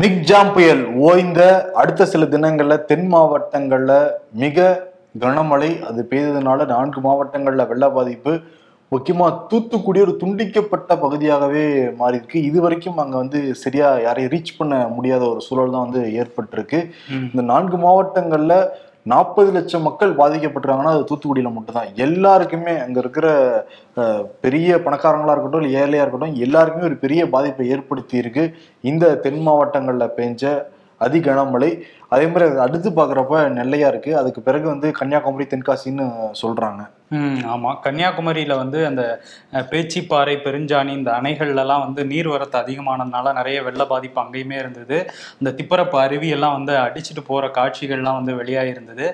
நிக் jam புயல் ஓய்ந்த அடுத்த சில தினங்கள்ல தென் மாவட்டங்கள்ல மிக கனமழை அது பெய்ததுனால 4 மாவட்டங்கள்ல வெள்ள பாதிப்பு, முக்கியமா தூத்துக்குடி ஒரு துண்டிக்கப்பட்ட பகுதியாகவே மாறி இருக்கு. இது வரைக்கும் அங்க வந்து சரியா யாரையும் ரீச் பண்ண முடியாத ஒரு சூழல் தான் வந்து ஏற்பட்டிருக்கு. இந்த 4 மாவட்டங்கள்ல 40 லட்சம் மக்கள் பாதிக்கப்பட்டிருக்காங்கன்னா அது தூத்துக்குடியில் மட்டும்தான். எல்லாருக்குமே அங்கே இருக்கிற பெரிய பணக்காரங்களாக இருக்கட்டும் இல்லை ஏழையாக இருக்கட்டும் எல்லாருக்குமே ஒரு பெரிய பாதிப்பை ஏற்படுத்தி இருக்கு இந்த தென் மாவட்டங்களில் பெஞ்ச அதி கனமழை. அதே மாதிரி அடுத்து பார்க்குறப்ப நெல்லையாக இருக்குது, அதுக்கு பிறகு வந்து கன்னியாகுமரி தென்காசின்னு சொல்கிறாங்க. ஆமாம், கன்னியாகுமரியில் வந்து அந்த பேச்சிப்பாறை பெருஞ்சாணி இந்த அணைகள்லாம் வந்து நீர்வரத்து அதிகமானதுனால நிறைய வெள்ள பாதிப்பு அங்கேயுமே இருந்தது. இந்த திப்பரப்பு அருவியெல்லாம் வந்து அடிச்சுட்டு போகிற காட்சிகள்லாம் வந்து வெளியாகிருந்தது.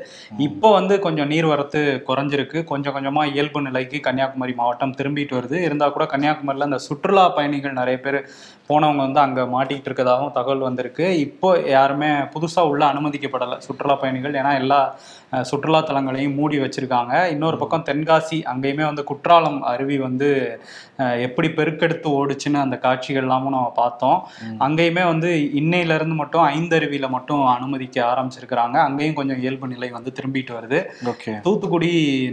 இப்போ வந்து கொஞ்சம் நீர்வரத்து குறைஞ்சிருக்கு, கொஞ்சம் கொஞ்சமாக இயல்பு நிலைக்கு கன்னியாகுமரி மாவட்டம் திரும்பிட்டு வருது. இருந்தால் கூட கன்னியாகுமரியில் அந்த சுற்றுலா பயணிகள் நிறைய பேர் போனவங்க வந்து அங்கே மாட்டிக்கிட்டு இருக்கதாகவும் தகவல் வந்திருக்கு. இப்போ யாருமே புதுசாக உள்ள அனுமதிக்கப்படலை சுற்றுலா பயணிகள், ஏன்னா எல்லா சுற்றுலா தலங்களையும் மூடி வச்சிருக்காங்க. இன்னொரு பக்கம் தென்காசி அங்கேயுமே வந்து குற்றாலம் அருவி வந்து எப்படி பெருக்கெடுத்து ஓடுச்சுன்னு அந்த காட்சிகள்லாமும் நம்ம பார்த்தோம். அங்கேயுமே வந்து இன்னையிலேருந்து மட்டும் 5 அருவியில் மட்டும் அனுமதிக்க ஆரம்பிச்சிருக்கிறாங்க. அங்கேயும் கொஞ்சம் இயல்பு நிலை வந்து திரும்பிட்டு வருது. தூத்துக்குடி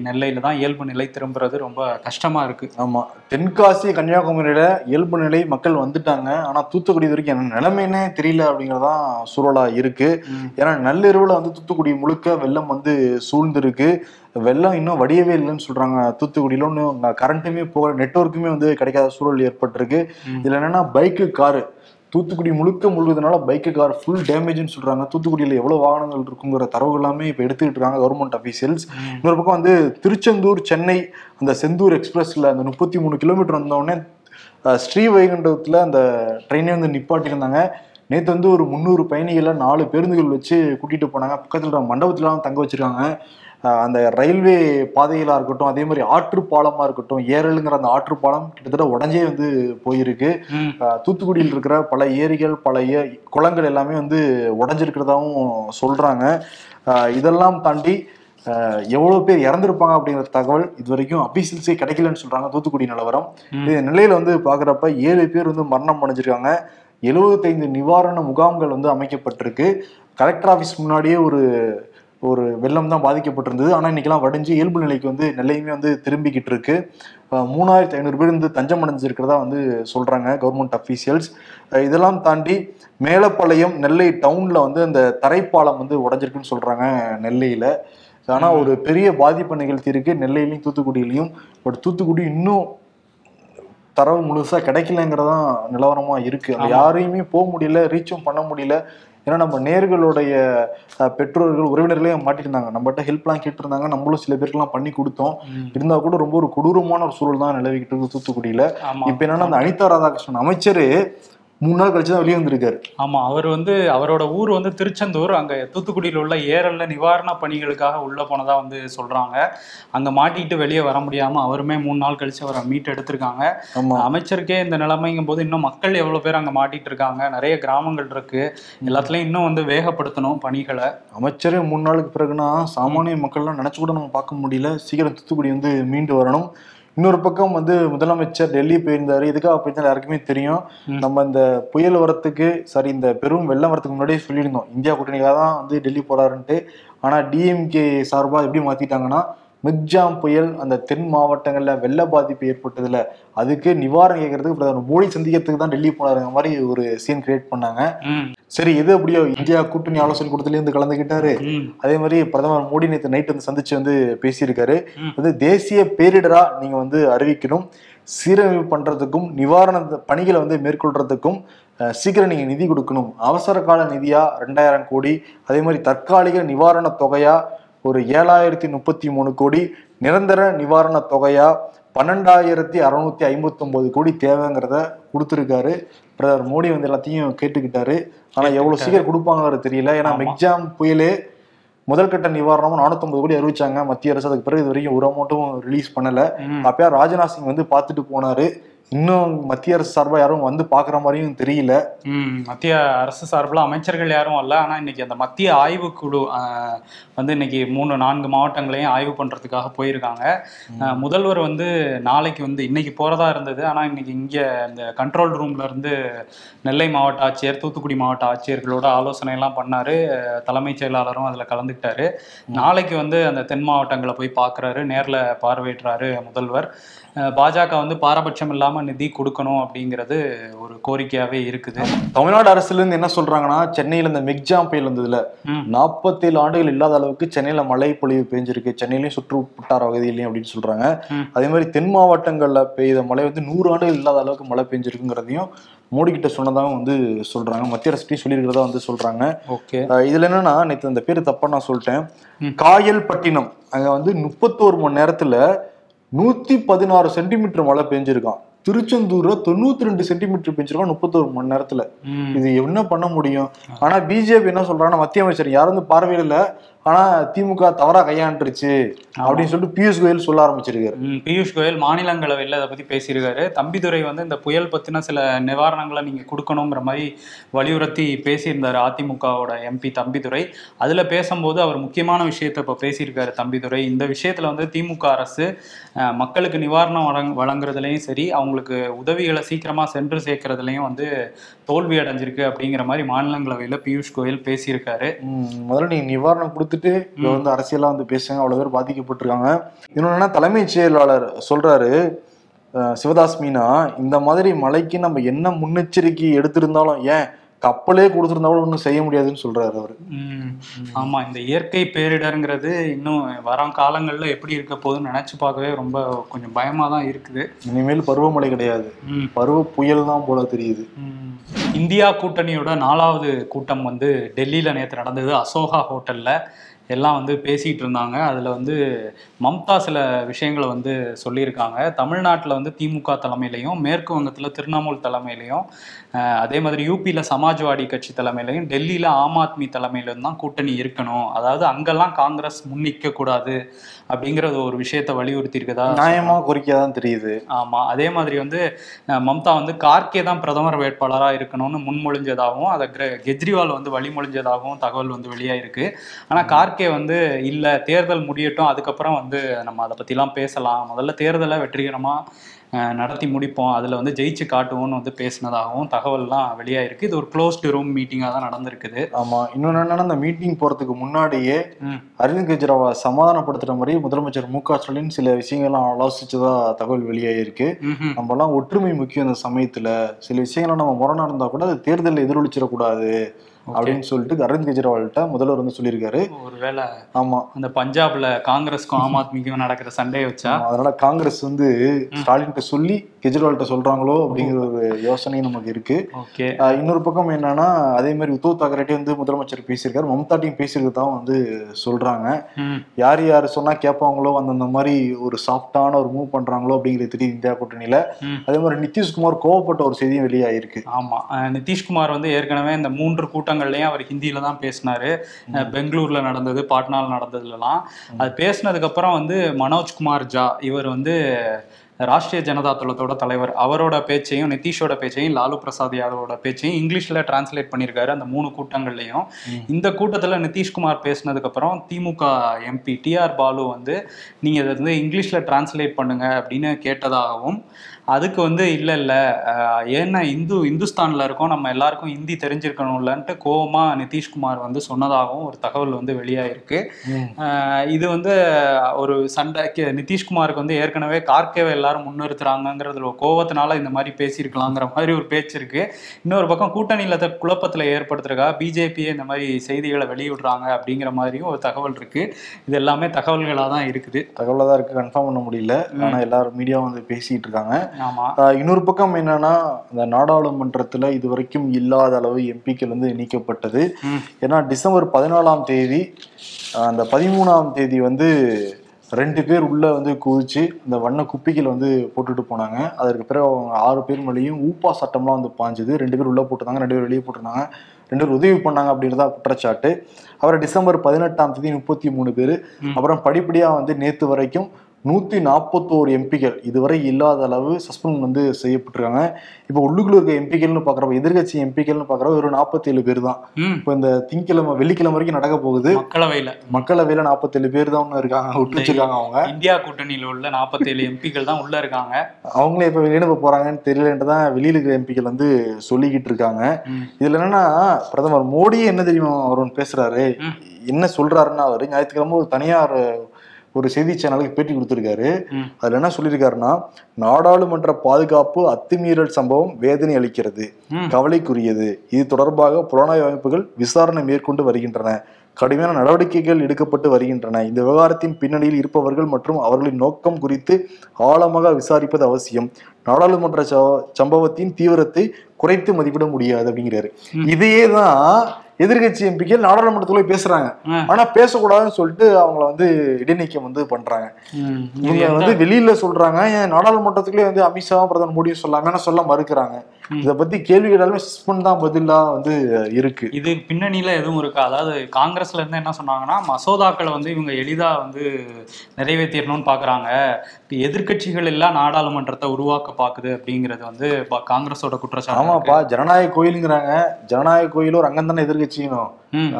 நெல்லையில் தான் இயல்பு நிலை திரும்புறது ரொம்ப கஷ்டமாக இருக்குது. ஆமாம், தென்காசி கன்னியாகுமரியில் இயல்பு நிலை மக்கள் வந்துட்டாங்க, ஆனால் தூத்துக்குடி வரைக்கும் என்ன நிலைமைன்னே தெரியல அப்படிங்கிறதான் சூழலாக இருக்குது. ஏன்னா நள்ளிரவில் வந்து தூத்துக்குடி முழுக்க வெள்ளம் வந்து சூழ்ந்திருக்கு. வெள்ளம் இன்னும் வடியவே இல்லைன்னு சொல்றாங்க தூத்துக்குடியில. ஒன்றும் கரண்ட்டுமே போகிற நெட்வொர்க்குமே வந்து கிடைக்காத சூழல் ஏற்பட்டிருக்கு. இதுல என்னன்னா பைக்கு காரு தூத்துக்குடி முழுக்க முழுவதுனால பைக்கு கார் ஃபுல் டேமேஜ்னு சொல்கிறாங்க. தூத்துக்குடியில் எவ்வளோ வாகனங்கள் இருக்குங்கிற தரவு எல்லாமே இப்போ எடுத்துக்கிட்டு இருக்காங்க கவர்மெண்ட் அஃபீஷியல்ஸ். இன்னொரு பக்கம் வந்து திருச்செந்தூர் சென்னை அந்த செந்தூர் எக்ஸ்பிரஸில் அந்த 33 கிலோமீட்டர் வந்தோடனே ஸ்ரீவைகுண்டத்தில் அந்த ட்ரெயினே வந்து நிப்பாட்டியிருந்தாங்க. நேற்று வந்து ஒரு 300 பயணிகளை 4 பேருந்துகள் வச்சு கூட்டிகிட்டு போனாங்க. பக்கத்தில் மண்டபத்திலாம் தங்க வச்சுருக்காங்க. அந்த ரயில்வே பாதையிலாக இருக்கட்டும், அதே மாதிரி ஆற்றுப்பாலமாக இருக்கட்டும், ஏரலுங்கிற அந்த ஆற்றுப்பாலம் கிட்டத்தட்ட உடஞ்சே வந்து போயிருக்கு. தூத்துக்குடியில் இருக்கிற பல ஏரிகள் பல குளங்கள் எல்லாமே வந்து உடஞ்சிருக்கிறதாவும் சொல்கிறாங்க. இதெல்லாம் தாண்டி எவ்வளோ பேர் இறந்துருப்பாங்க அப்படிங்கிற தகவல் இது வரைக்கும் அபிசியல்ஸே கிடைக்கலன்னு சொல்கிறாங்க தூத்துக்குடி நிலவரம். இந்த நிலையில் வந்து பார்க்குறப்ப 7 பேர் வந்து மரணம் அடைஞ்சிருக்காங்க. 75 நிவாரண முகாம்கள் வந்து அமைக்கப்பட்டிருக்கு. கலெக்டர் ஆஃபீஸ் முன்னாடியே ஒரு வெள்ளம் தான் பாதிக்கப்பட்டிருந்தது, ஆனால் இன்னைக்கெல்லாம் வடிஞ்சு இயல்பு நிலைக்கு வந்து நெல்லையுமே வந்து திரும்பிக்கிட்டு இருக்கு. 3500 பேர் வந்து தஞ்சம் அடைஞ்சிருக்கிறதா வந்து சொல்கிறாங்க கவர்மெண்ட் அஃபீஷியல்ஸ். இதெல்லாம் தாண்டி மேலப்பாளையம் நெல்லை டவுனில் வந்து அந்த தரைப்பாலம் வந்து உடஞ்சிருக்குன்னு சொல்கிறாங்க நெல்லையில். ஆனால் ஒரு பெரிய பாதிப்பு நிகழ்த்தி இருக்கு நெல்லையிலையும் தூத்துக்குடியிலையும். பட் தூத்துக்குடி இன்னும் தரவு முழுசா கிடைக்கலங்கிறதான் நிலவரமா இருக்கு. யாரையுமே போக முடியல, ரீச்சும் பண்ண முடியல. ஏன்னா நம்ம நேர்களுடைய பெற்றோர்கள் உறவினர்களே மாட்டிருந்தாங்க, நம்மகிட்ட ஹெல்ப்லாம் கேட்டு இருந்தாங்க, நம்மளும் சில பேருக்குலாம் பண்ணி கொடுத்தோம். இருந்தா கூட ரொம்ப ஒரு கொடூரமான ஒரு சூழல் தான் நிலவிக்கிட்டு இருக்கு தூத்துக்குடியில. இப்ப என்னன்னா அந்த அனிதா ராதாகிருஷ்ணன் அமைச்சரு 3 நாள் கழிச்சு தான் வெளியே வந்திருக்காரு. ஆமாம், அவர் வந்து அவரோட ஊர் வந்து திருச்செந்தூர். அங்கே தூத்துக்குடியில் உள்ள ஏரல்ல நிவாரண பணிகளுக்காக உள்ளே போனதாக வந்து சொல்கிறாங்க. அங்கே மாட்டிக்கிட்டு வெளியே வர முடியாமல் அவருமே 3 நாள் கழிச்சு அவரை மீட் எடுத்திருக்காங்க. அமைச்சருக்கே இந்த நிலைமைங்கும் போது இன்னும் மக்கள் எவ்வளோ பேர் அங்கே மாட்டிகிட்டு இருக்காங்க, நிறைய கிராமங்கள் இருக்குது, எல்லாத்துலேயும் இன்னும் வந்து வேகப்படுத்தணும் பணிகளை. அமைச்சரே 3 நாளுக்கு பிறகுனா சாமானிய மக்கள்லாம் நினச்சி கூட நம்ம பார்க்க முடியல. சீக்கிரம் தூத்துக்குடி வந்து மீண்டு வரணும். இன்னொரு பக்கம் வந்து முதலமைச்சர் டெல்லி போயிருந்தாரு. இதுக்காக போயிருந்தா யாருக்குமே தெரியும், நம்ம இந்த புயல் வரத்துக்கு சரி இந்த பெரும் வெள்ளம் வரத்துக்கு முன்னாடியே சொல்லியிருந்தோம் இந்தியா கூட்டணிக்காக தான் வந்து டெல்லி போறாருன்ட்டு. ஆனால் டிஎம்கே சார்பாக எப்படி மாற்றிட்டாங்கன்னா மிக்ஜாம் புயல் அந்த தென் மாவட்டங்களில் வெள்ள பாதிப்பு ஏற்பட்டதில்ல அதுக்கு நிவாரணம் கேட்கறதுக்கு பிரதமர் மோடி சந்திக்கிறதுக்கு தான் டெல்லி போனாருங்க மாதிரி ஒரு சீன் கிரியேட் பண்ணாங்க. சரி, எது அப்படியோ இந்தியா கூட்டணி ஆலோசனை கூட்டத்திலேயே வந்து கலந்துக்கிட்டாரு. அதே மாதிரி பிரதமர் மோடி நேற்று நைட் வந்து சந்திச்சு வந்து பேசியிருக்காரு. வந்து தேசிய பேரிடரா நீங்க வந்து அறிவிக்கணும், சீரமைப்பு பண்றதுக்கும் நிவாரண பணிகளை வந்து மேற்கொள்றதுக்கும் சீக்கிரம் நீங்க நிதி கொடுக்கணும். அவசர கால நிதியா 2000 கோடி, அதே மாதிரி தற்காலிக நிவாரண தொகையா ஒரு 7033 கோடி, நிரந்தர நிவாரண தொகையா 12659 கோடி தேவைங்கிறத கொடுத்துருக்காரு பிரதமர் மோடி. வந்து எல்லாத்தையும் கேட்டுக்கிட்டாரு, ஆனால் எவ்வளோ சீக்கிரம் கொடுப்பாங்கிறது தெரியல. ஏன்னா மிக்ஜாம் புயலே முதல்கட்ட நிவாரணமும் 450 கோடி அறிவிச்சாங்க மத்திய அரசு. அதுக்கு பிறகு இது வரைக்கும் ஒரு அமௌண்ட்டும் ரிலீஸ் பண்ணலை. அப்பயா ராஜ்நாத் சிங் வந்து பார்த்துட்டு போனாரு. இன்னும் மத்திய அரசு சார்பா யாரும் வந்து பாக்குற மாதிரியும் தெரியல. மத்திய அரசு சார்பில் அமைச்சர்கள் யாரும் இல்லை. ஆனா இன்னைக்கு அந்த மத்திய ஆய்வுக்குழு வந்து இன்னைக்கு 3-4 மாவட்டங்களையும் ஆய்வு பண்றதுக்காக போயிருக்காங்க. முதல்வர் வந்து நாளைக்கு வந்து இன்னைக்கு போறதா இருந்தது. ஆனா இன்னைக்கு இங்க இந்த கண்ட்ரோல் ரூம்ல இருந்து நெல்லை மாவட்ட ஆட்சியர், தூத்துக்குடி மாவட்ட ஆட்சியர்களோட ஆலோசனை எல்லாம் பண்ணாரு. தலைமைச் செயலாளரும் அதுல கலந்துக்கிட்டாரு. நாளைக்கு வந்து அந்த தென் மாவட்டங்களை போய் பாக்குறாரு, நேர்ல பார்வையிடுறாரு முதல்வர். பாஜக வந்து பாரபட்சம் இல்லாம நிதி கொடுக்கணும் அப்படிங்கிறது ஒரு கோரிக்கையாவே இருக்குது. தமிழ்நாடு அரசுல இருந்து என்ன சொல்றாங்கன்னா, சென்னையில இந்த நிக் ஜாம்பல் புயல் வந்ததுல 47 ஆண்டுகள் இல்லாத அளவுக்கு சென்னையில மழை பொழிவு பெஞ்சிருக்கு, சென்னையிலயும் சுற்றுவட்டார பகுதியிலையும் அப்படின்னு சொல்றாங்க. அதே மாதிரி தென் மாவட்டங்கள்ல பெய்த மழை வந்து 100 ஆண்டுகள் இல்லாத அளவுக்கு மழை பெஞ்சிருக்குங்கிறதையும் மோடி கிட்ட சொன்னதாகவும் வந்து சொல்றாங்க, மத்திய அரசு சொல்லியிருக்கிறதா வந்து சொல்றாங்க. இதுல என்னன்னா, நேற்று அந்த பேர் தப்பா நான் சொல்லிட்டேன், காயல்பட்டினம் அங்க வந்து 31 மணி நேரத்துல 116 சென்டிமீட்டர் மழை பெஞ்சிருக்கான். திருச்செந்தூர்ல 92 சென்டிமீட்டர் பெஞ்சிருக்கான் 31 மணி நேரத்துல. இது என்ன பண்ண முடியும்? ஆனா பிஜேபி என்ன சொல்றாங்கன்னா, மத்திய அமைச்சர் யாரும் வந்து பார்வையிடல, ஆனா திமுக தவறா கையாண்டுருச்சு அப்படின்னு சொல்லிட்டு பியூஷ் கோயல் சொல்ல ஆரம்பிச்சிருக்காரு. பியூஷ் கோயல் மாநிலங்களவையில் அதை பத்தி பேசியிருக்காரு. தம்பிதுரை வந்து இந்த புயல் பத்தின சில நிவாரணங்களை நீங்க கொடுக்கணுங்கிற மாதிரி வலியுறுத்தி பேசியிருந்தாரு அதிமுகவோட எம்பி தம்பிதுரை. அதுல பேசும்போது அவர் முக்கியமான விஷயத்த இப்ப பேசியிருக்காரு தம்பிதுரை. இந்த விஷயத்துல வந்து திமுக அரசு மக்களுக்கு நிவாரணம் வழங்குறதுலையும் சரி, அவங்களுக்கு உதவிகளை சீக்கிரமா சென்று சேர்க்கறதுலையும் வந்து தோல்வி அடைஞ்சிருக்கு அப்படிங்கிற மாதிரி மாநிலங்களவையில பியூஷ் கோயல் பேசியிருக்காரு. முதல்ல நீங்க நிவாரணம் கொடுத்துட்டு வந்து அரசியலா வந்து பேசுங்க, அவ்வளவு பேர் பாதிக்கப்பட்டிருக்காங்க. இன்னொன்னா தலைமைச் செயலாளர் சொல்றாரு, சிவதாஸ் மீனா, இந்த மாதிரி மழைக்கு நம்ம என்ன முன்னெச்சரிக்கை எடுத்திருந்தாலும், ஏன் கப்பலே கொடுத்துருந்தாலும் ஒன்றும் செய்ய முடியாதுன்னு சொல்றாரு அவரு. ஆமா, இந்த இயற்கை பேரிடருங்கிறது இன்னும் வரும் காலங்கள்ல எப்படி இருக்க போகுதுன்னு நினைச்சு பார்க்கவே ரொம்ப கொஞ்சம் பயமா தான் இருக்குது. இனிமேல் பருவமழை கிடையாது, பருவ புயல் தான் போல தெரியுது. இந்தியா கூட்டணியோட 4வது கூட்டம் வந்து டெல்லியில நேற்று நடந்தது. அசோகா ஹோட்டல்ல எல்லாம் வந்து பேசிகிட்டு இருந்தாங்க. அதில் வந்து மம்தா சில விஷயங்களை வந்து சொல்லியிருக்காங்க. தமிழ்நாட்டில் வந்து திமுக தலைமையிலையும், மேற்கு வங்கத்தில் திரிணாமுல் தலைமையிலையும், அதே மாதிரி யூபியில் சமாஜ்வாடி கட்சி தலைமையிலையும், டெல்லியில் ஆம் ஆத்மி தலைமையிலும் தான் கூட்டணி இருக்கணும். அதாவது அங்கெல்லாம் காங்கிரஸ் முன்னிற்கக்கூடாது அப்படிங்கிறது ஒரு விஷயத்தை வலியுறுத்தி இருக்கதா நியாயமாக கோரிக்கையாக தான் தெரியுது. ஆமாம், அதே மாதிரி வந்து மம்தா வந்து கார்கே தான் பிரதமர் வேட்பாளராக இருக்கணும்னு முன்மொழிஞ்சதாகவும், அதை கெஜ்ரிவால் வந்து வழிமொழிஞ்சதாகவும் தகவல் வந்து வெளியாயிருக்கு. ஆனால் கார்கே வந்து இல்ல, தேர்தல் முடியட்டும், அதுக்கப்புறம் வந்து நம்ம அதை பத்தி எல்லாம் பேசலாம், முதல்ல தேர்தலை வெற்றிகரமா நடத்தி முடிப்போம், அதில் வந்து ஜெயிச்சு காட்டுவோம்னு வந்து பேசினதாகவும் தகவல்லாம் வெளியாயிருக்கு. இது ஒரு க்ளோஸ்டு ரூம் மீட்டிங்காக தான் நடந்திருக்குது. ஆமாம், இன்னொன்று என்னன்னா, அந்த மீட்டிங் போகிறதுக்கு முன்னாடியே அரவிந்த் கெஜ்ரிவாலை சமாதானப்படுத்துகிற மாதிரி முதலமைச்சர் M. K. Stalin சில விஷயங்கள்லாம் ஆலோசிச்சதா தகவல் வெளியாகிருக்கு. நம்மலாம் ஒற்றுமை முக்கியம் இந்த சமயத்தில், சில விஷயங்கள்லாம் நம்ம முரணா இருந்தால் கூட அது தேர்தலில் எதிரொலிச்சிடக்கூடாது அப்படின்னு சொல்லிட்டு அரவிந்த் கெஜ்ரிவால்கிட்ட முதல்வர் வந்து சொல்லியிருக்காரு. ஒருவேளை ஆமாம், அந்த பஞ்சாப்ல காங்கிரஸ்க்கும் ஆம் ஆத்மிக்கும் நடக்கிற சண்டையை வச்சா அதனால காங்கிரஸ் வந்து ஸ்டாலின் சொல்லி கெஜ்ரிவால்கிட்ட சொல்றாங்களோ அப்படிங்கிற ஒரு யோசனையும் நமக்கு இருக்கு. இன்னொரு பக்கம் என்னன்னா, அதே மாதிரி உத்தவ் தாக்கரேட்டே வந்து முதலமைச்சர் பேசியிருக்காரு, மம்தாட்டையும் பேசியிருக்கதான் வந்து சொல்றாங்க. யார் யார் சொன்னா கேட்பாங்களோ அந்த மாதிரி ஒரு சாஃப்டான ஒரு மூவ் பண்றாங்களோ அப்படிங்கிறது தெரியுது இந்தியா கூட்டணியில. அதே மாதிரி நிதிஷ்குமார் கோவப்பட்ட ஒரு செய்தியும் வெளியாயிருக்கு. ஆமா, நிதிஷ்குமார் வந்து ஏற்கனவே இந்த 3 கூட்டங்கள்லயும் அவர் ஹிந்தியில தான் பேசினாரு. பெங்களூர்ல நடந்தது, பாட்னாவில் நடந்ததுலாம். அது பேசினதுக்கு அப்புறம் வந்து மனோஜ் குமார் ஜா, இவர் வந்து ராஷ்ட்ரிய ஜனதா தளத்தோட தலைவர், அவரோட பேச்சையும் நிதிஷோட பேச்சையும் லாலு பிரசாத் யாதவோட பேச்சையும் இங்கிலீஷில் டிரான்ஸ்லேட் பண்ணியிருக்காரு அந்த 3 கூட்டங்கள்லையும். இந்த கூட்டத்தில் நிதிஷ்குமார் பேசினதுக்கப்புறம் DMK MP T. R. Balu வந்து நீங்கள் இதை வந்து இங்கிலீஷில் டிரான்ஸ்லேட் பண்ணுங்க அப்படின்னு கேட்டதாகவும், அதுக்கு வந்து இல்லை இல்லை, ஏன்னா இந்துஸ்தானில் இருக்கோம், நம்ம எல்லாருக்கும் ஹிந்தி தெரிஞ்சிருக்கணும்லன்ட்டு கோபமாக நிதிஷ்குமார் வந்து சொன்னதாகவும் ஒரு தகவல் வந்து வெளியாயிருக்கு. இது வந்து ஒரு சண்டைக்கு நிதிஷ்குமாருக்கு வந்து ஏற்கனவே கார்கேவை எல்லாரும் முன்னிறுத்துறாங்கிறதுல கோபத்தினால இந்த மாதிரி பேசியிருக்கலாங்கிற மாதிரி ஒரு பேச்சு இருக்கு. இன்னொரு பக்கம் கூட்டணியில் குழப்பத்தில் ஏற்படுத்துறக்கா பிஜேபியே இந்த மாதிரி செய்திகளை வெளியிடுறாங்க அப்படிங்கிற மாதிரியும் ஒரு தகவல் இருக்கு. இது எல்லாமே தகவல்களாக தான் இருக்குது, தகவலாக தான் இருக்கு, கன்ஃபார்ம் பண்ண முடியல. ஆனால் எல்லாரும் மீடியா வந்து பேசிட்டு இருக்காங்க. இன்னொரு பக்கம் என்னன்னா, இந்த நாடாளுமன்றத்துல இதுவரைக்கும் இல்லாத அளவு எம்பிக்கள் வந்து நீக்கப்பட்டது. ஏன்னா December 14 அந்த 13 வந்து 2 பேர் உள்ள வந்து குதிச்சு இந்த வண்ண குப்பிகள் வந்து போட்டுட்டு போனாங்க. அதற்கு பிறகு அவங்க 6 பேர் மேலேயும் ஊப்பா சட்டம்லாம் வந்து பாஞ்சது. 2 பேர் உள்ள போட்டிருந்தாங்க, 2 பேர் வெளியே போட்டிருந்தாங்க, 2 பேர் உதவி பண்ணாங்க அப்படின்றதா குற்றச்சாட்டு. அப்புறம் December 18 முப்பத்தி 3 பேர், அப்புறம் படிப்படியாக வந்து நேற்று வரைக்கும் 141 எம்பிக்கள் இதுவரை இல்லாத அளவு சஸ்பெண்ட் வந்து செய்யப்பட்டிருக்காங்க. இப்போ உள்ளுக்குள்ள இருக்க எம்பிக்கள்னு பார்க்குறப்ப எதிர்கட்சி எம்பிக்கள்னு பார்க்குறப்ப ஒரு 47 பேர் தான். இப்போ இந்த வெள்ளிக்கிழமை வரைக்கும் நடக்க போகுது மக்களவையில் 47 பேர் தான் ஒன்று இருக்காங்க, விட்டு வச்சிருக்காங்க. அவங்க இந்தியா கூட்டணியில் உள்ள 47 எம்பிக்கள் தான் உள்ள இருக்காங்க. அவங்களே இப்போ வெளியில போறாங்கன்னு தெரியலன்றதான் வெளியில் இருக்கிற எம்பிக்கள் வந்து சொல்லிக்கிட்டு இருக்காங்க. இதுல என்னன்னா பிரதமர் மோடியே என்ன தெரியுமா அவர் பேசுறாரு, என்ன சொல்றாருன்னா அவர் ஞாயிற்றுக்கிழமை ஒரு தனியார் ஒரு செய்தி சேனலுக்கு பேட்டி கொடுத்துருக்காரு. அதுல என்ன சொல்லியிருக்காருன்னா, நாடாளுமன்ற பாதுகாப்பு அத்துமீறல் சம்பவம் வேதனை அளிக்கிறது, கவலைக்குரியது. இது தொடர்பாக புலனாய்வு அமைப்புகள் விசாரணை மேற்கொண்டு வருகின்றன, கடுமையான நடவடிக்கைகள் எடுக்கப்பட்டு வருகின்றன. இந்த விவகாரத்தின் பின்னணியில் இருப்பவர்கள் மற்றும் அவர்களின் நோக்கம் குறித்து ஆழமாக விசாரிப்பது அவசியம். நாடாளுமன்ற சம்பவத்தின் தீவிரத்தை குறைத்து மதிப்பிட முடியாது அப்படிங்கிறாரு. இதையேதான் எதிர்கட்சி எம்பிக்கள் நாடாளுமன்றத்துல பேசுறாங்க, ஆனா பேசக்கூடாதுன்னு சொல்லிட்டு அவங்களை வந்து இடைநீக்கம் வந்து பண்றாங்க. இவங்க வந்து வெளியில சொல்றாங்க, ஏன் நாடாளுமன்றத்துக்குள்ளே வந்து அமித்ஷாவும் பிரதமர் மோடியும் சொல்லாங்கன்னு சொல்ல மறுக்கிறாங்க. இதை பத்தி கேள்வி கேட்டாலுமே சஸ்பெண்ட் தான் பதிலா வந்து இருக்கு. இது பின்னணியில எதுவும் இருக்கா? அதாவது காங்கிரஸ்ல இருந்து என்ன சொன்னாங்கன்னா, மசோதாக்களை வந்து இவங்க எளிதா வந்து நிறைவேற்றிடணும்னு பாக்குறாங்க, எதிர்கட்சிகள் எல்லாம் நாடாளுமன்றத்தை உருவாக்க பாக்குது அப்படிங்கிறது வந்து காங்கிரஸோட குற்றச்சாட்டு. ஆமாப்பா, ஜனநாயக கோயிலுங்கிறாங்க, ஜனநாயக கோயில் ஒரு அங்கம் தானே எதிர்கட்சியும்.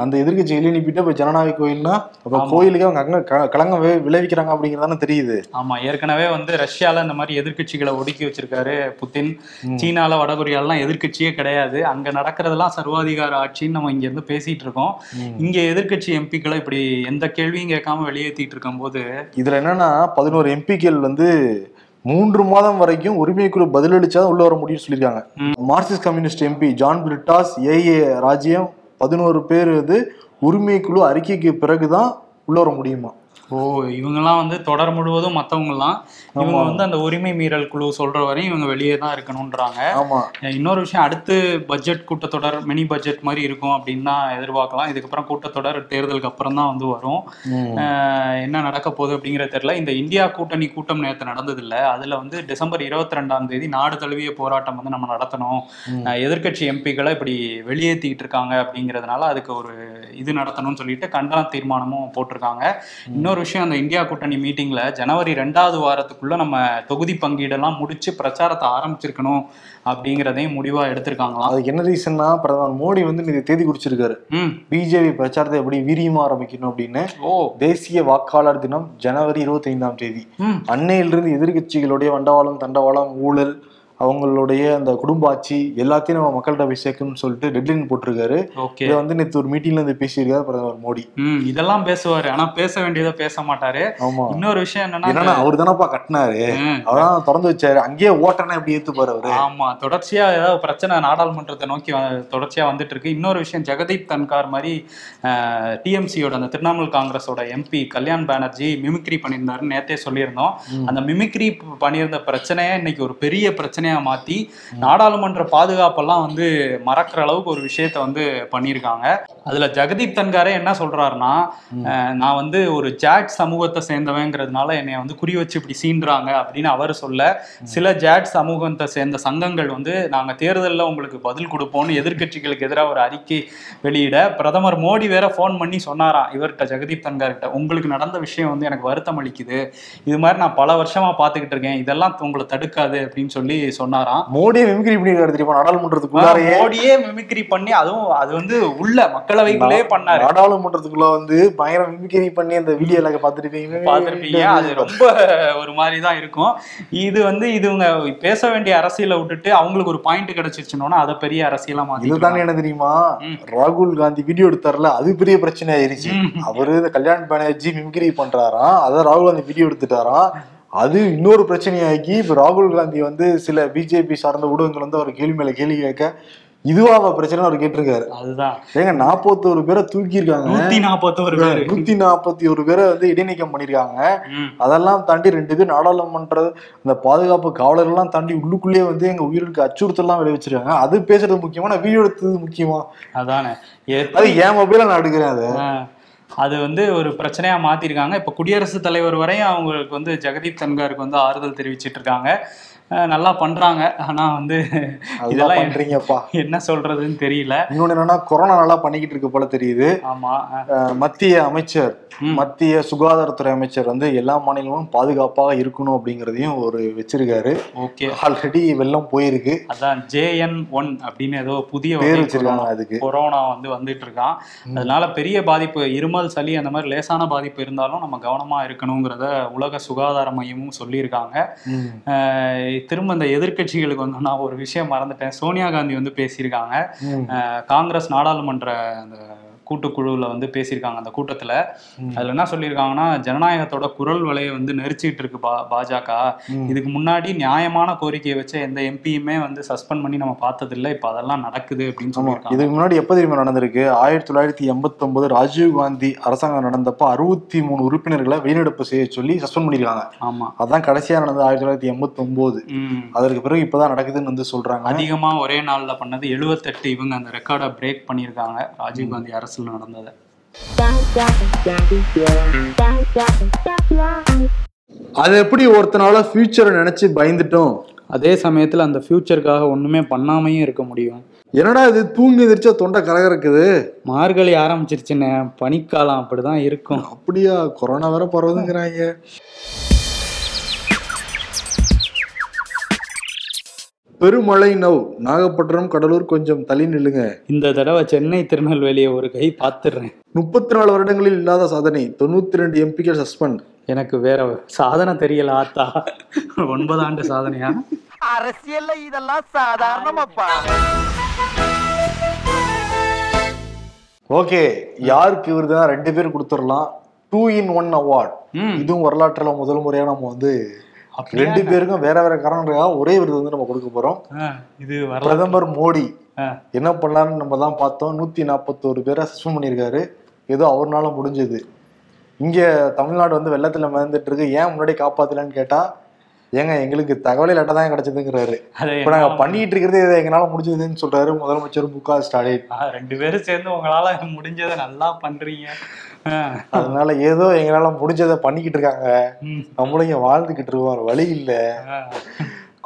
அந்த எதிர்கட்சி எழுப்பிட்டு போய் ஜனநாயக கோயில்னா அப்ப கோயிலுக்கு அவங்க கலங்க விளைவிக்கிறாங்க அப்படிங்கிறதானே தெரியுது. ஆமா, ஏற்கனவே வந்து ரஷ்யால இந்த மாதிரி எதிர்கட்சிகளை ஒடுக்கி வச்சிருக்காரு புதின். சீனால வடகொரியாலாம் எதிர்கட்சியே கிடையாது, அங்க நடக்கிறதெல்லாம் சர்வாதிகார ஆட்சின்னு நம்ம இங்க இருந்து பேசிட்டு இருக்கோம். இங்க எதிர்கட்சி எம்பிக்களை இப்படி எந்த கேள்வியும் கேட்காம வெளியேற்றிட்டு இருக்கும் போது இதுல என்னன்னா 11 எம்பிக்கள் வந்து 3 மாதம் வரைக்கும் உரிமைக்குழு பதிலளிச்சாதான் உள்ள வர முடியும்னு சொல்லியிருக்காங்க. Marxist communist MP John Brittas, A A ராஜ்யம் 11 பேர் வந்து உரிமைக்குழு அறிக்கைக்கு பிறகுதான் உள்ள வர முடியுமா? ஓ, இவங்கெல்லாம் வந்து தொடர் முழுவதும் மற்றவங்கலாம் இவங்க வந்து அந்த உரிமை மீறல் குழு சொல்ற வரையும் இவங்க வெளியே தான் இருக்கணும்ன்றாங்க. இன்னொரு விஷயம், அடுத்து பட்ஜெட் கூட்டத்தொடர் மினி பட்ஜெட் மாதிரி இருக்கும் அப்படின்னு தான் எதிர்பார்க்கலாம். இதுக்கப்புறம் கூட்டத்தொடர் தேர்தலுக்கு அப்புறம் தான் வந்து வரும். என்ன நடக்க போகுது அப்படிங்கிறது தெரியல. இந்த இந்தியா கூட்டணி கூட்டம் நேற்று நடந்தது இல்லை, அதில் வந்து டிசம்பர் 22ஆம் தேதி நாடு தழுவிய போராட்டம் வந்து நம்ம நடத்தணும், எதிர்கட்சி எம்பிக்களை இப்படி வெளியேற்றிக்கிட்டு இருக்காங்க அப்படிங்கிறதுனால அதுக்கு ஒரு இது நடத்தணும்னு சொல்லிட்டு கண்டன தீர்மானமும் போட்டிருக்காங்க. இன்னொரு விஷயம், அந்த இந்தியா கூட்டணி மீட்டிங்ல ஜனவரி 2வது வாரத்துக்குள்ள நம்ம தொகுதி பங்கீடெல்லாம் முடிச்சு பிரச்சாரத்தை ஆரம்பிச்சிருக்கணும் அப்படிங்கிறதையும் முடிவா எடுத்திருக்காங்களா? அதுக்கு என்ன ரீசன்னா, பிரதமர் மோடி வந்து இந்த தேதி குறிச்சிருக்காரு, பிஜேபி பிரச்சாரத்தை எப்படி வீரியமா ஆரம்பிக்கணும் அப்படின்னு. தேசிய வாக்காளர் தினம் ஜனவரி 25ஆம் தேதி அன்னையிலிருந்து எதிர்கட்சிகளுடைய வண்டவாளம் தண்டவாளம் ஊழல் அவங்களுடைய அந்த குடும்ப ஆட்சி எல்லாத்தையும் நம்ம மக்கள்கிட்ட போய் சேர்க்கணும்னு சொல்லிட்டு டெட்லைன் போட்டிருக்காரு. இதை வந்து நேற்று ஒரு மீட்டிங்ல வந்து பேசியிருக்காரு பிரதமர் மோடி. இதெல்லாம் பேசுவாரு, ஆனா பேச வேண்டியதை பேச மாட்டாரு. இன்னொரு விஷயம் என்னன்னா, அவரு தானப்பா கட்டினாரு, அவர்தான் திறந்து வச்சாரு, அங்கேயே ஓட்டனா எப்படி ஏத்துப்பாரு அவரு? ஆமா, தொடர்ச்சியா ஏதாவது பிரச்சனை நாடாளுமன்றத்தை நோக்கி தொடர்ச்சியா வந்துட்டு இருக்கு. இன்னொரு விஷயம், ஜெகதீப் தன்கார் மாதிரி டிஎம்சியோட அந்த திரிணாமுல் காங்கிரஸோட எம்பி கல்யாண் பானர்ஜி மிமிக்ரி பண்ணியிருந்தாருன்னு நேத்தே சொல்லியிருந்தோம். அந்த மிமிக்ரி பண்ணியிருந்த பிரச்சனையை இன்னைக்கு ஒரு பெரிய பிரச்சனை மாத்தி நாடாளுமன்ற பாதுகாப்பெல்லாம் வந்து மறக்கிற அளவுக்கு ஒரு விஷயத்தை வந்து பண்ணியிருக்காங்க. அதுல ஜெகதீப் தன்காரே என்ன சொல்றாருன்னா, நான் வந்து ஒரு ஜாட் சமூகத்தை சேர்ந்தவங்கிறதுனால என்னை வந்து குறி வச்சு இப்படி சீன்றாங்க அப்படின்னு அவர் சொல்ல, சில ஜாட் சமூகத்தை சேர்ந்த சங்கங்கள் வந்து நாங்க தேர்தலில் உங்களுக்கு பதில் கொடுப்போம்னு எதிர்கட்சிகளுக்கு எதிராக ஒரு அறிக்கை வெளியிட பிரதமர் மோடி வேற போன் பண்ணி சொன்னாராம் இவர்கிட்ட, ஜெகதீப் தன்கார்கிட்ட, உங்களுக்கு நடந்த விஷயம் வந்து எனக்கு வருத்தம் அளிக்குது, இது மாதிரி நான் பல வருஷமா பாத்துக்கிட்டு இருக்கேன், இதெல்லாம் உங்களை தடுக்காது அப்படின்னு சொல்லி சொன்னாராம். மோடியே மிமிக்ரி பண்ணி தெரியுமா நாடாளுமன்றத்துக்குள்ளாரே, மோடியே மிமிக்ரி பண்ணி, அதுவும் அது வந்து உள்ள மக்களவைக்குள்ளே பண்ணாரு, நாடாளுமன்றத்துக்குள்ள வந்து பயங்கர மிமிக்ரி பண்ணி அந்த வீடியோல பார்த்துருப்பீங்க. அது ரொம்ப ஒரு மாதிரி தான் இருக்கும். இது வந்து இதுவங்க பேச வேண்டிய அரசியலை விட்டுட்டு அவங்களுக்கு ஒரு பாயிண்ட் கிடைச்சிருச்சுன்னா அதை பெரிய அரசியலா மாத்தி இதுதானே. என்ன தெரியுமா, ராகுல் காந்தி வீடியோ எடுத்தாருல, அது பெரிய பிரச்சனை ஆயிருச்சு. அவரு கல்யாண் பானர்ஜி மிமிக்ரி பண்றாராம், அதான் ராகுல் காந்தி வீடியோ எடுத்துட்டாராம், அது இன்னொரு பிரச்சனையாக்கி இப்போ ராகுல் காந்தி வந்து சில பிஜேபி சார்ந்த ஊடகங்கள் வந்து அவர் கேள்வி மேல கேள்வி கேட்க, இதுவா பிரச்சனை அவர் கேட்டிருக்காரு. அதுதான் ஏங்க, 41 பேரை தூக்கி இருக்காங்க, 141 பேரை வந்து இடைநீக்கம் பண்ணிருக்காங்க. அதெல்லாம் தாண்டி 2 பேர் நாடாளுமன்ற இந்த பாதுகாப்பு காவலர்கள்லாம் தாண்டி உள்ளுக்குள்ளேயே வந்து எங்க உயிருக்கு அச்சுறுத்தலாம் விளைவிச்சிருக்காங்க. அது பேசுறது முக்கியமா, நான் வீடியோ எடுத்தது முக்கியமா? அதானே, அது என் மொபைல நான் எடுக்கிறேன், அது அது வந்து ஒரு பிரச்சனையா மாத்திருக்காங்க. இப்ப குடியரசுத் தலைவர் வரையும் அவங்களுக்கு வந்து ஜெகதீப் தன்காருக்கு வந்து ஆறுதல் தெரிவிச்சிட்டு இருக்காங்க. நல்லா பண்றாங்க. ஆனா வந்து இதெல்லாம் பண்றீங்கப்பா என்ன சொல்றதுன்னு தெரியல. இன்னொன்னு என்னன்னா கொரோனா நல்லா பண்ணிக்கிட்டு இருக்க போல தெரியுது. ஆமா, மத்திய அமைச்சர், மத்திய சுகாதாரத்துறை அமைச்சர் வந்து எல்லா மாநிலங்களும் பாதுகாப்பாக இருக்கணும் அப்படிங்கறதையும் ஒரு வச்சிருக்காரு. ஓகே, ஆல்ரெடி வெள்ளம் போயிருக்கு. அதான் JN1 அப்படின்னு ஏதோ புதிய பேர் வச்சிருக்காங்க அதுக்கு. கொரோனா வந்து வந்துட்டு இருக்கான். அதனால பெரிய பாதிப்பு, இருமல், சளி அந்த மாதிரி லேசான பாதிப்பு இருந்தாலும் நம்ம கவனமா இருக்கணுங்கிறத உலக சுகாதார மையமும் சொல்லியிருக்காங்க. திரும்ப இந்த எதிர்கட்சிகளுக்கு வந்து நான் ஒரு விஷயம் மறந்துட்டேன். சோனியா காந்தி வந்து பேசியிருக்காங்க காங்கிரஸ் நாடாளுமன்ற அந்த கூட்டுக்குழுல வந்து பேசியிருக்காங்க. அந்த கூட்டத்துல அதுல என்ன சொல்லியிருக்காங்கன்னா, ஜனநாயகத்தோட குரல் வலையை வந்து நெரிச்சிட்டு இருக்கு பாஜக. இதுக்கு முன்னாடி நியாயமான கோரிக்கையை வச்ச எந்த எம்பியுமே வந்து சஸ்பெண்ட் பண்ணி நம்ம பார்த்தது இல்லை. இப்ப அதெல்லாம் நடக்குது அப்படின்னு சொல்லியிருக்காங்க. இதுக்கு முன்னாடி எப்ப தெரியுமா நடந்திருக்கு, 1989 ராஜீவ்காந்தி அரசாங்கம் நடந்தப்ப 63 உறுப்பினர்களை வெளிநடப்பு செய்ய சொல்லி சஸ்பெண்ட் பண்ணிருக்காங்க. ஆமா, அதான் கடைசியா நடந்தது 1989. அதற்கு பிறகு இப்பதான் நடக்குதுன்னு வந்து சொல்றாங்க. அதிகமா ஒரே நாள்ல பண்ணது 78. இவங்க அந்த ரெக்கார்டை பிரேக் பண்ணியிருக்காங்க ராஜீவ்காந்தி அரசு நடந்தது. அது எப்படி ஒருத்தனால ஃபியூச்சரை நினைச்சு பயந்துட்டோம், அதே சமயத்துல அந்த ஃபியூச்சருக்காக ஒண்ணுமே பண்ணாமையும் இருக்க முடியும். என்னடா இது தூங்கி எதிர்ச்சா தொண்டை கரகரக்குது, மார்கழி ஆரம்பிச்சிருச்சுன்னு பனிக்காலம் அப்படிதான் இருக்கும். அப்படியா, கொரோனா வேற பரவுதுங்கிறாங்க. பெருமழை நவ், நாகப்பட்டினம், கடலூர் கொஞ்சம் தள்ளி நில்லுங்க. இந்த தடவை சென்னை, திருநெல்வேலியை ஒரு கை பார்த்துடுறேன். 34 வருடங்களில் இல்லாத சாதனை, 92 எம்பிக்கள் சஸ்பெண்ட். எனக்கு வேற சாதனை தெரியல ஆத்தா. 9 ஆண்டு சாதனையா அரசியல்ல இதெல்லாம் சாதாரணமாப்பா. ஓகே, யாருக்கு இவருதான் 2 பேர் கொடுத்துடலாம். 2 in 1 அவார்ட், இதுவும் வரலாற்றுல முதல் முறையா நம்ம வந்து 2 பேருக்கும் வேற வேற காரணங்களுக்காக ஒரே விருது வந்து நம்ம கொடுக்க போறோம். இது பிரதமர் மோடி என்ன பண்ணலாம்னு நம்ம தான் பார்த்தோம். 141 பேரை சஸ்பெண்ட் பண்ணியிருக்காரு. ஏதோ அவர்னால முடிஞ்சது. இங்க தமிழ்நாடு வந்து வெள்ளத்துல மிதந்துட்டு இருக்கு. ஏன் முன்னாடி காப்பாத்தலன்னு கேட்டா, ஏங்க எங்களுக்கு தகவலே லட்ட தான் கிடைச்சதுங்கிறாரு. இப்ப நாங்க பண்ணிட்டு இருக்கிறது இதை எங்களால முடிஞ்சதுன்னு சொல்றாரு முதலமைச்சர் M. K. Stalin. 2 பேரும் சேர்ந்து உங்களால முடிஞ்சதை நல்லா பண்றீங்க, அதனால ஏதோ எங்களால முடிஞ்சதை பண்ணிக்கிட்டு இருக்காங்க. நம்மளும் இங்க வாழ்ந்துகிட்டு இருக்கோம், வழி இல்லை.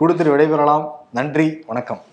கொடுத்துட்டு விடைபெறலாம். நன்றி, வணக்கம்.